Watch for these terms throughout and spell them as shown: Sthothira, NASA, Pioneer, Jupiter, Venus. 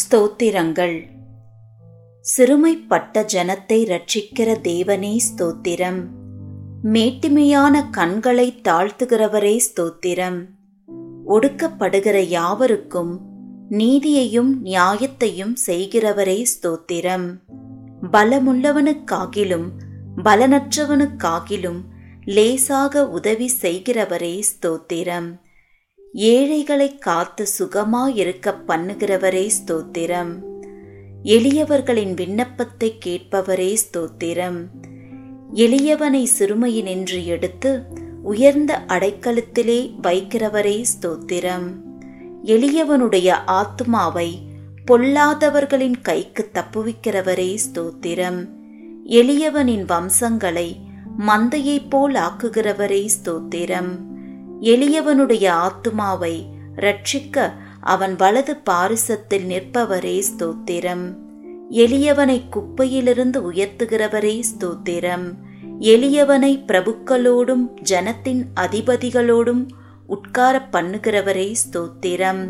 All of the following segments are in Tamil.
ஸ்தோத்திரங்கள். சிறுமைப்பட்ட ஜனத்தை ரட்சிக்கிற தேவனே ஸ்தோத்திரம். மேட்டிமையான கண்களை தாழ்த்துகிறவரே ஸ்தோத்திரம். ஒடுக்கப்படுகிற யாவருக்கும் நீதியையும் நியாயத்தையும் செய்கிறவரே ஸ்தோத்திரம். பலமுள்ளவனுக்காகிலும் பலனற்றவனுக்காகிலும் லேசாக உதவி செய்கிறவரே ஸ்தோத்திரம். ஏழைகளை காத்து சுகமாயிருக்க பண்ணுகிறவரே ஸ்தோத்திரம். எளியவர்களின் விண்ணப்பத்தை கேட்பவரே ஸ்தோத்திரம். எளியவனை சிறுமையினின்று எடுத்து உயர்ந்த அடைக்கலத்திலே வைக்கிறவரே ஸ்தோத்திரம். எளியவனுடைய ஆத்மாவை பொல்லாதவர்களின் கைக்கு தப்புவிக்கிறவரே ஸ்தோத்திரம். எளியவனின் வம்சங்களை மந்தையைப் போல் ஆக்குகிறவரே ஸ்தோத்திரம். எளியவனுடைய ஆத்துமாவை ரட்சிக்க அவன் வலது பாரிசத்தில் நிற்பவரே ஸ்தோத்திரம். எளியவனை குப்பையிலிருந்து உயர்த்துகிறவரே ஸ்தோத்திரம். எளியவனை பிரபுக்களோடும் ஜனத்தின் அதிபதிகளோடும் உட்கார பண்ணுகிறவரே ஸ்தோத்திரம்.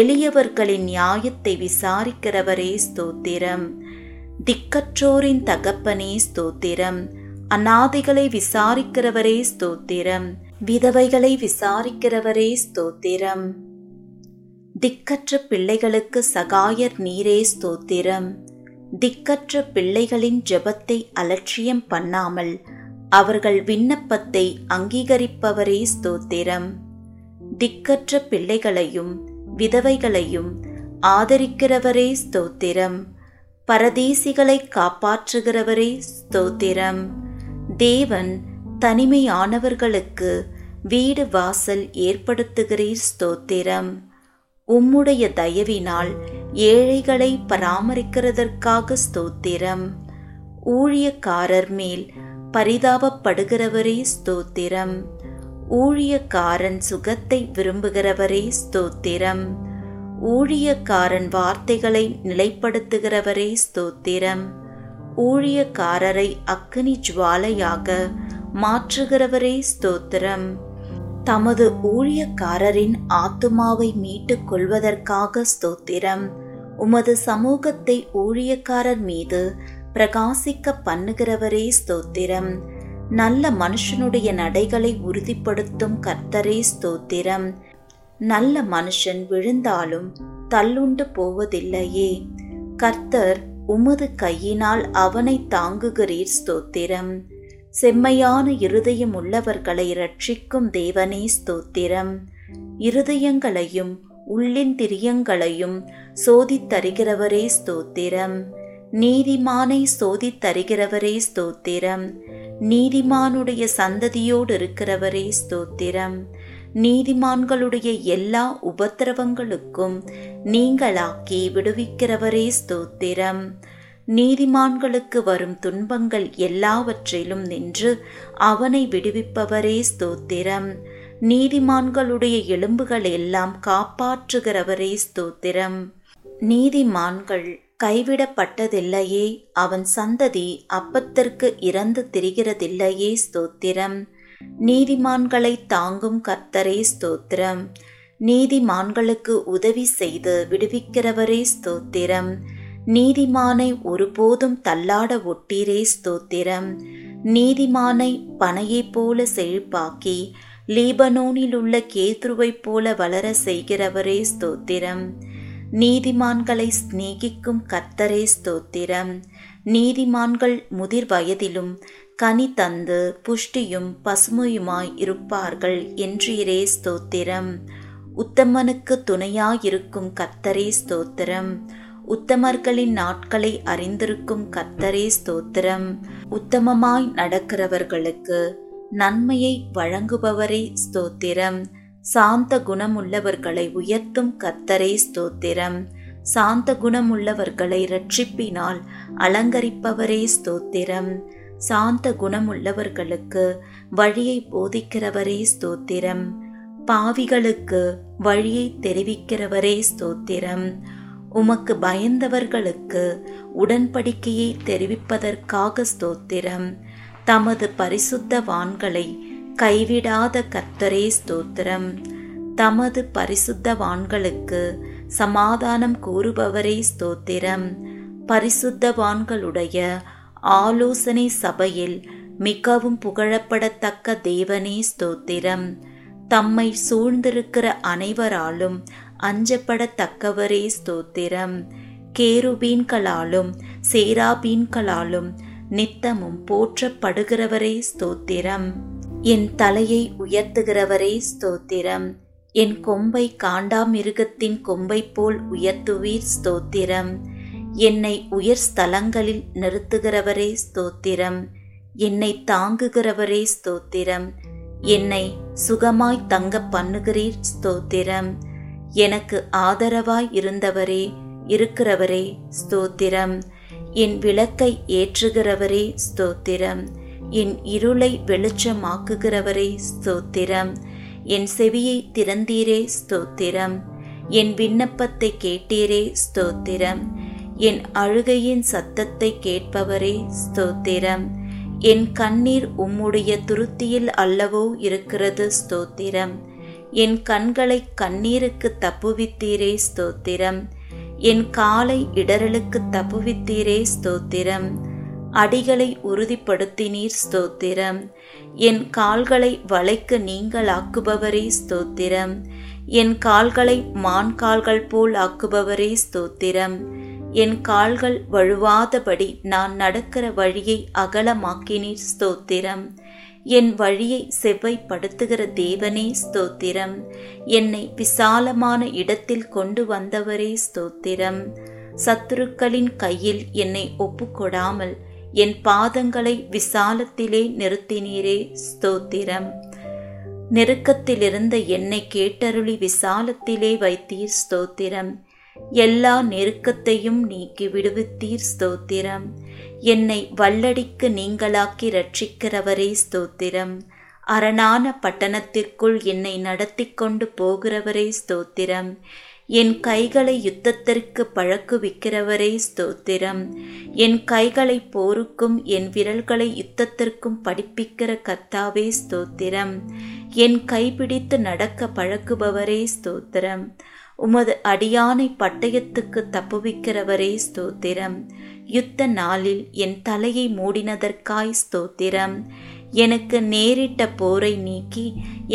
எளியவர்களின் நியாயத்தை விசாரிக்கிறவரே ஸ்தோத்திரம். திக்கற்றோரின் தகப்பனே ஸ்தோத்திரம். அநாதைகளை விசாரிக்கிறவரே ஸ்தோத்திரம். விதவைகளை விசாரிக்கிறவரே ஸ்தோத்திரம். திக்கற்ற பிள்ளைகளுக்கு சகாயர் நீரே ஸ்தோத்திரம். திக்கற்ற பிள்ளைகளின் ஜெபத்தை அலட்சியம் பண்ணாமல் அவர்கள் விண்ணப்பத்தை அங்கீகரிப்பவரே ஸ்தோத்திரம். திக்கற்ற பிள்ளைகளையும் விதவைகளையும் ஆதரிக்கிறவரே ஸ்தோத்திரம். பரதேசிகளை காப்பாற்றுகிறவரே ஸ்தோத்திரம். தேவன் தனிமையானவர்களுக்கு வீடு வாசல் ஏற்படுத்துகிறீர் ஸ்தோத்திரம். உம்முடைய தயவினால் ஏழைகளை பராமரிக்கிறதற்காக ஸ்தோத்திரம். ஊழியக்காரர் மேல் பரிதாபப்படுகிறவரே ஸ்தோத்திரம். ஊழியக்காரன் சுகத்தை விரும்புகிறவரே ஸ்தோத்திரம். ஊழியக்காரன் வார்த்தைகளை நிலைப்படுத்துகிறவரே ஸ்தோத்திரம். ஊழியக்காரரை அக்கினி ஜுவாலையாக மாற்றுகிறவரே ஸ்தோத்திரம். தமது ஊழியக்காரரின் ஆத்துமாவை மீட்டுக் கொள்வதற்காக ஸ்தோத்திரம். உமது சமூகத்தை ஊழியக்காரர் மீது பிரகாசிக்க பண்ணுகிறவரே ஸ்தோத்திரம். நல்ல மனுஷனுடைய நடைகளை உறுதிப்படுத்தும் கர்த்தரே ஸ்தோத்திரம். நல்ல மனுஷன் விழுந்தாலும் தள்ளுண்டு போவதில்லையே. கர்த்தர் உமது கையினால் அவனை தாங்குகிறீர் ஸ்தோத்திரம். செம்மையான இருதயம் உள்ளவர்களை இரட்சிக்கும் தேவனே ஸ்தோத்திரம். இருதயங்களையும் உள்ளின் திரியங்களையும் சோதித்தருகிறவரே ஸ்தோத்திரம். நீதிமானை சோதித்தருகிறவரே ஸ்தோத்திரம். நீதிமானுடைய சந்ததியோடு இருக்கிறவரே ஸ்தோத்திரம். நீதிமான்களுடைய எல்லா உபத்திரவங்களுக்கும் நீங்களாக்கி விடுவிக்கிறவரே ஸ்தோத்திரம். நீதிமான்களுக்கு வரும் துன்பங்கள் எல்லாவற்றிலும் நின்று அவனை விடுவிப்பவரே ஸ்தோத்திரம். நீதிமான்களுடைய எலும்புகள் எல்லாம் காப்பாற்றுகிறவரே ஸ்தோத்திரம். நீதிமான்கள் கைவிடப்பட்டதில்லையே, அவன் சந்ததி அப்பத்திற்கு இறந்து திரிகிறதில்லையே ஸ்தோத்திரம். நீதிமான்களை தாங்கும் கர்த்தரே ஸ்தோத்திரம். நீதிமான்களுக்கு உதவி செய்து விடுவிக்கிறவரே ஸ்தோத்திரம். நீதிமானை ஒருபோதும் தள்ளாட ஒட்டீரே ஸ்தோத்திரம். நீதிமானை பனையைப் போல செழிப்பாக்கி லீபனோனில் உள்ள கேத்ருவைப் போல வளர செய்கிறவரே ஸ்தோத்திரம். நீதிமான்களை சிநேகிக்கும் கர்த்தரே ஸ்தோத்திரம். நீதிமான்கள் முதிர் வயதிலும் கனி தந்து புஷ்டியும் பசுமையுமாய் இருப்பார்கள் என்றீரே ஸ்தோத்திரம். உத்தமனுக்கு துணையாயிருக்கும் கர்த்தரே ஸ்தோத்திரம். உத்தமர்களின் நாட்களை அறிந்திருக்கும் கர்த்தரே ஸ்தோத்திரம். உத்தமமாய் நடக்கிறவர்களுக்கு நன்மையை வழங்குபவரே ஸ்தோத்திரம். சாந்த குணமுள்ளவர்களை உயர்த்தும் கர்த்தரே ஸ்தோத்திரம். சாந்த குணமுள்ளவர்களை இரட்சிப்பினால் அலங்கரிப்பவரே ஸ்தோத்திரம். சாந்த குணமுள்ளவர்களுக்கு வழியை போதிக்கிறவரே ஸ்தோத்திரம். பாவிகளுக்கு வழியை தெரிவிக்கிறவரே ஸ்தோத்திரம். உமக்கு பயந்தவர்களுக்கு உடன்படிக்கையை தெரிவிப்பதற்காக ஸ்தோத்திரம். தமது பரிசுத்தவான்களை கைவிடாத கர்த்தரே ஸ்தோத்திரம். தமது பரிசுத்தவான்களுக்கு சமாதானம் கூறுபவரே ஸ்தோத்திரம். பரிசுத்தவான்களுடைய ஆலோசனை சபையில் மிகவும் புகழப்படத்தக்க தேவனே ஸ்தோத்திரம். தம்மை சூழ்ந்திருக்கிற அனைவராலும் அஞ்சப்படத்தக்கவரே ஸ்தோத்திரம். கேருபீன்களாலும் சேராபீன்களாலும் நித்தமும் போற்றப்படுகிறவரே ஸ்தோத்திரம். என் தலையை உயர்த்துகிறவரே ஸ்தோத்திரம். என் கொம்பை காண்டாமிருகத்தின் கொம்பை போல் உயர்த்துவீர் ஸ்தோத்திரம். என்னை உயர் ஸ்தலங்களில் நிறுத்துகிறவரே ஸ்தோத்திரம். என்னை தாங்குகிறவரே ஸ்தோத்திரம். என்னை சுகமாய் தங்க பண்ணுகிறீர் ஸ்தோத்திரம். எனக்கு ஆதரவாய் இருக்கிறவரே ஸ்தோத்திரம். என் விளக்கை ஏற்றுகிறவரே ஸ்தோத்திரம். என் இருளை வெளிச்சமாக்குகிறவரே ஸ்தோத்திரம். என் செவியை திறந்தீரே ஸ்தோத்திரம். என் விண்ணப்பத்தை கேட்டீரே ஸ்தோத்திரம். என் அழுகையின் சத்தத்தை கேட்பவரே ஸ்தோத்திரம். என் கண்ணீர் உம்முடைய துருத்தியில் அல்லவோ இருக்கிறது ஸ்தோத்திரம். என் கண்களை கண்ணீருக்கு தப்புவித்தீரே ஸ்தோத்திரம். என் காலை இடறலுக்கு தப்புவித்தீரே ஸ்தோத்திரம். அடிகளை உறுதிப்படுத்தினீர் ஸ்தோத்திரம். என் கால்களை வலைக்கு நீங்கள் ஆக்குபவரே ஸ்தோத்திரம். என் கால்களை மான் கால்கள் போல் ஆக்குபவரே ஸ்தோத்திரம். என் கால்கள் வழுவாதபடி நான் நடக்கிற வழியை அகலமாக்கினீர் ஸ்தோத்திரம். என் வழியை செவ்வைப்படுத்துகிற தேவனே ஸ்தோத்திரம். என்னை விசாலமான இடத்தில் கொண்டு வந்தவரே ஸ்தோத்திரம். சத்துருக்களின் கையில் என்னை ஒப்புக்கொடாமல் என் பாதங்களை விசாலத்திலே நிறுத்தினீரே ஸ்தோத்திரம். நெருக்கத்திலிருந்த என்னை கேட்டருளி விசாலத்திலே வைத்தீர் ஸ்தோத்திரம். எல்லா நெருக்கத்தையும் நீக்கி விடுவித்தீர் ஸ்தோத்திரம். என்னை வல்லடிக்கு நீங்களாக்கி ரட்சிக்கிறவரே ஸ்தோத்திரம். அரணான பட்டணத்திற்குள் என்னை நடத்தி கொண்டு போகிறவரே ஸ்தோத்திரம். என் கைகளை யுத்தத்திற்கு பழக்குவிக்கிறவரே ஸ்தோத்திரம். என் கைகளை போருக்கும் என் விரல்களை யுத்தத்திற்கும் படிப்பிக்கிற கர்த்தாவே ஸ்தோத்திரம். என் கைபிடித்து நடக்க பழக்குபவரே ஸ்தோத்திரம். உமது அடியானை பட்டயத்துக்கு தப்புவிக்கிறவரே ஸ்தோத்திரம். யுத்த நாளில் என் தலையை மூடினதற்காய் ஸ்தோத்திரம். எனக்கு நேரிட்ட போரை நீக்கி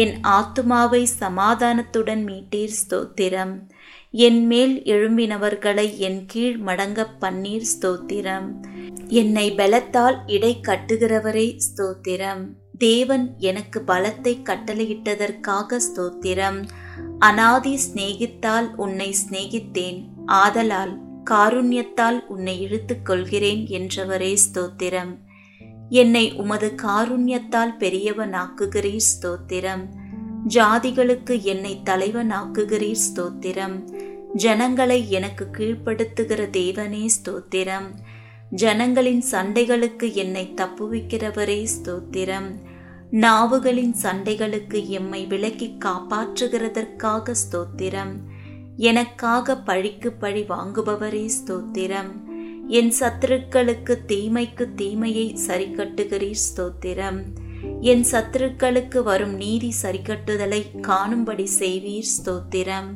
என் ஆத்துமாவை சமாதானத்துடன் மீட்டீர் ஸ்தோத்திரம். என் மேல் எழும்பினவர்களை என் கீழ் மடங்க பண்ணீர் ஸ்தோத்திரம். என்னை பலத்தால் இடை கட்டுகிறவரே ஸ்தோத்திரம். தேவன் எனக்கு பலத்தை கட்டளையிட்டதற்காக ஸ்தோத்திரம். அநாதி சிநேகித்தால் உன்னை சிநேகித்தேன், ஆதலால் காருண்யத்தால் உன்னை இழுத்துக் கொள்கிறேன் என்றவரே ஸ்தோத்திரம். என்னை உமது காருண்யத்தால் பெரியவனாக்குகிறீர் ஸ்தோத்திரம். ஜாதிகளுக்கு என்னை தலைவனாக்குகிறீர் ஸ்தோத்திரம். ஜனங்களை எனக்கு கீழ்ப்படுத்துகிற தேவனே ஸ்தோத்திரம். ஜனங்களின் சண்டைகளுக்கு என்னை தப்புவிக்கிறவரே ஸ்தோத்திரம். நாவுகளின் சண்டைகளுக்கு எம்மை விலக்கி காப்பாற்றுகிறதற்காக ஸ்தோத்திரம். எனக்காக பழிக்கு பழி வாங்குபவரே ஸ்தோத்திரம். என் சத்துருக்களுக்கு தீமைக்கு தீமையை சரிக்கட்டுகிறீர் ஸ்தோத்திரம். என் சத்துருக்களுக்கு வரும் நீதி சரிக்கட்டுதலை காணும்படி செய்வீர் ஸ்தோத்திரம்.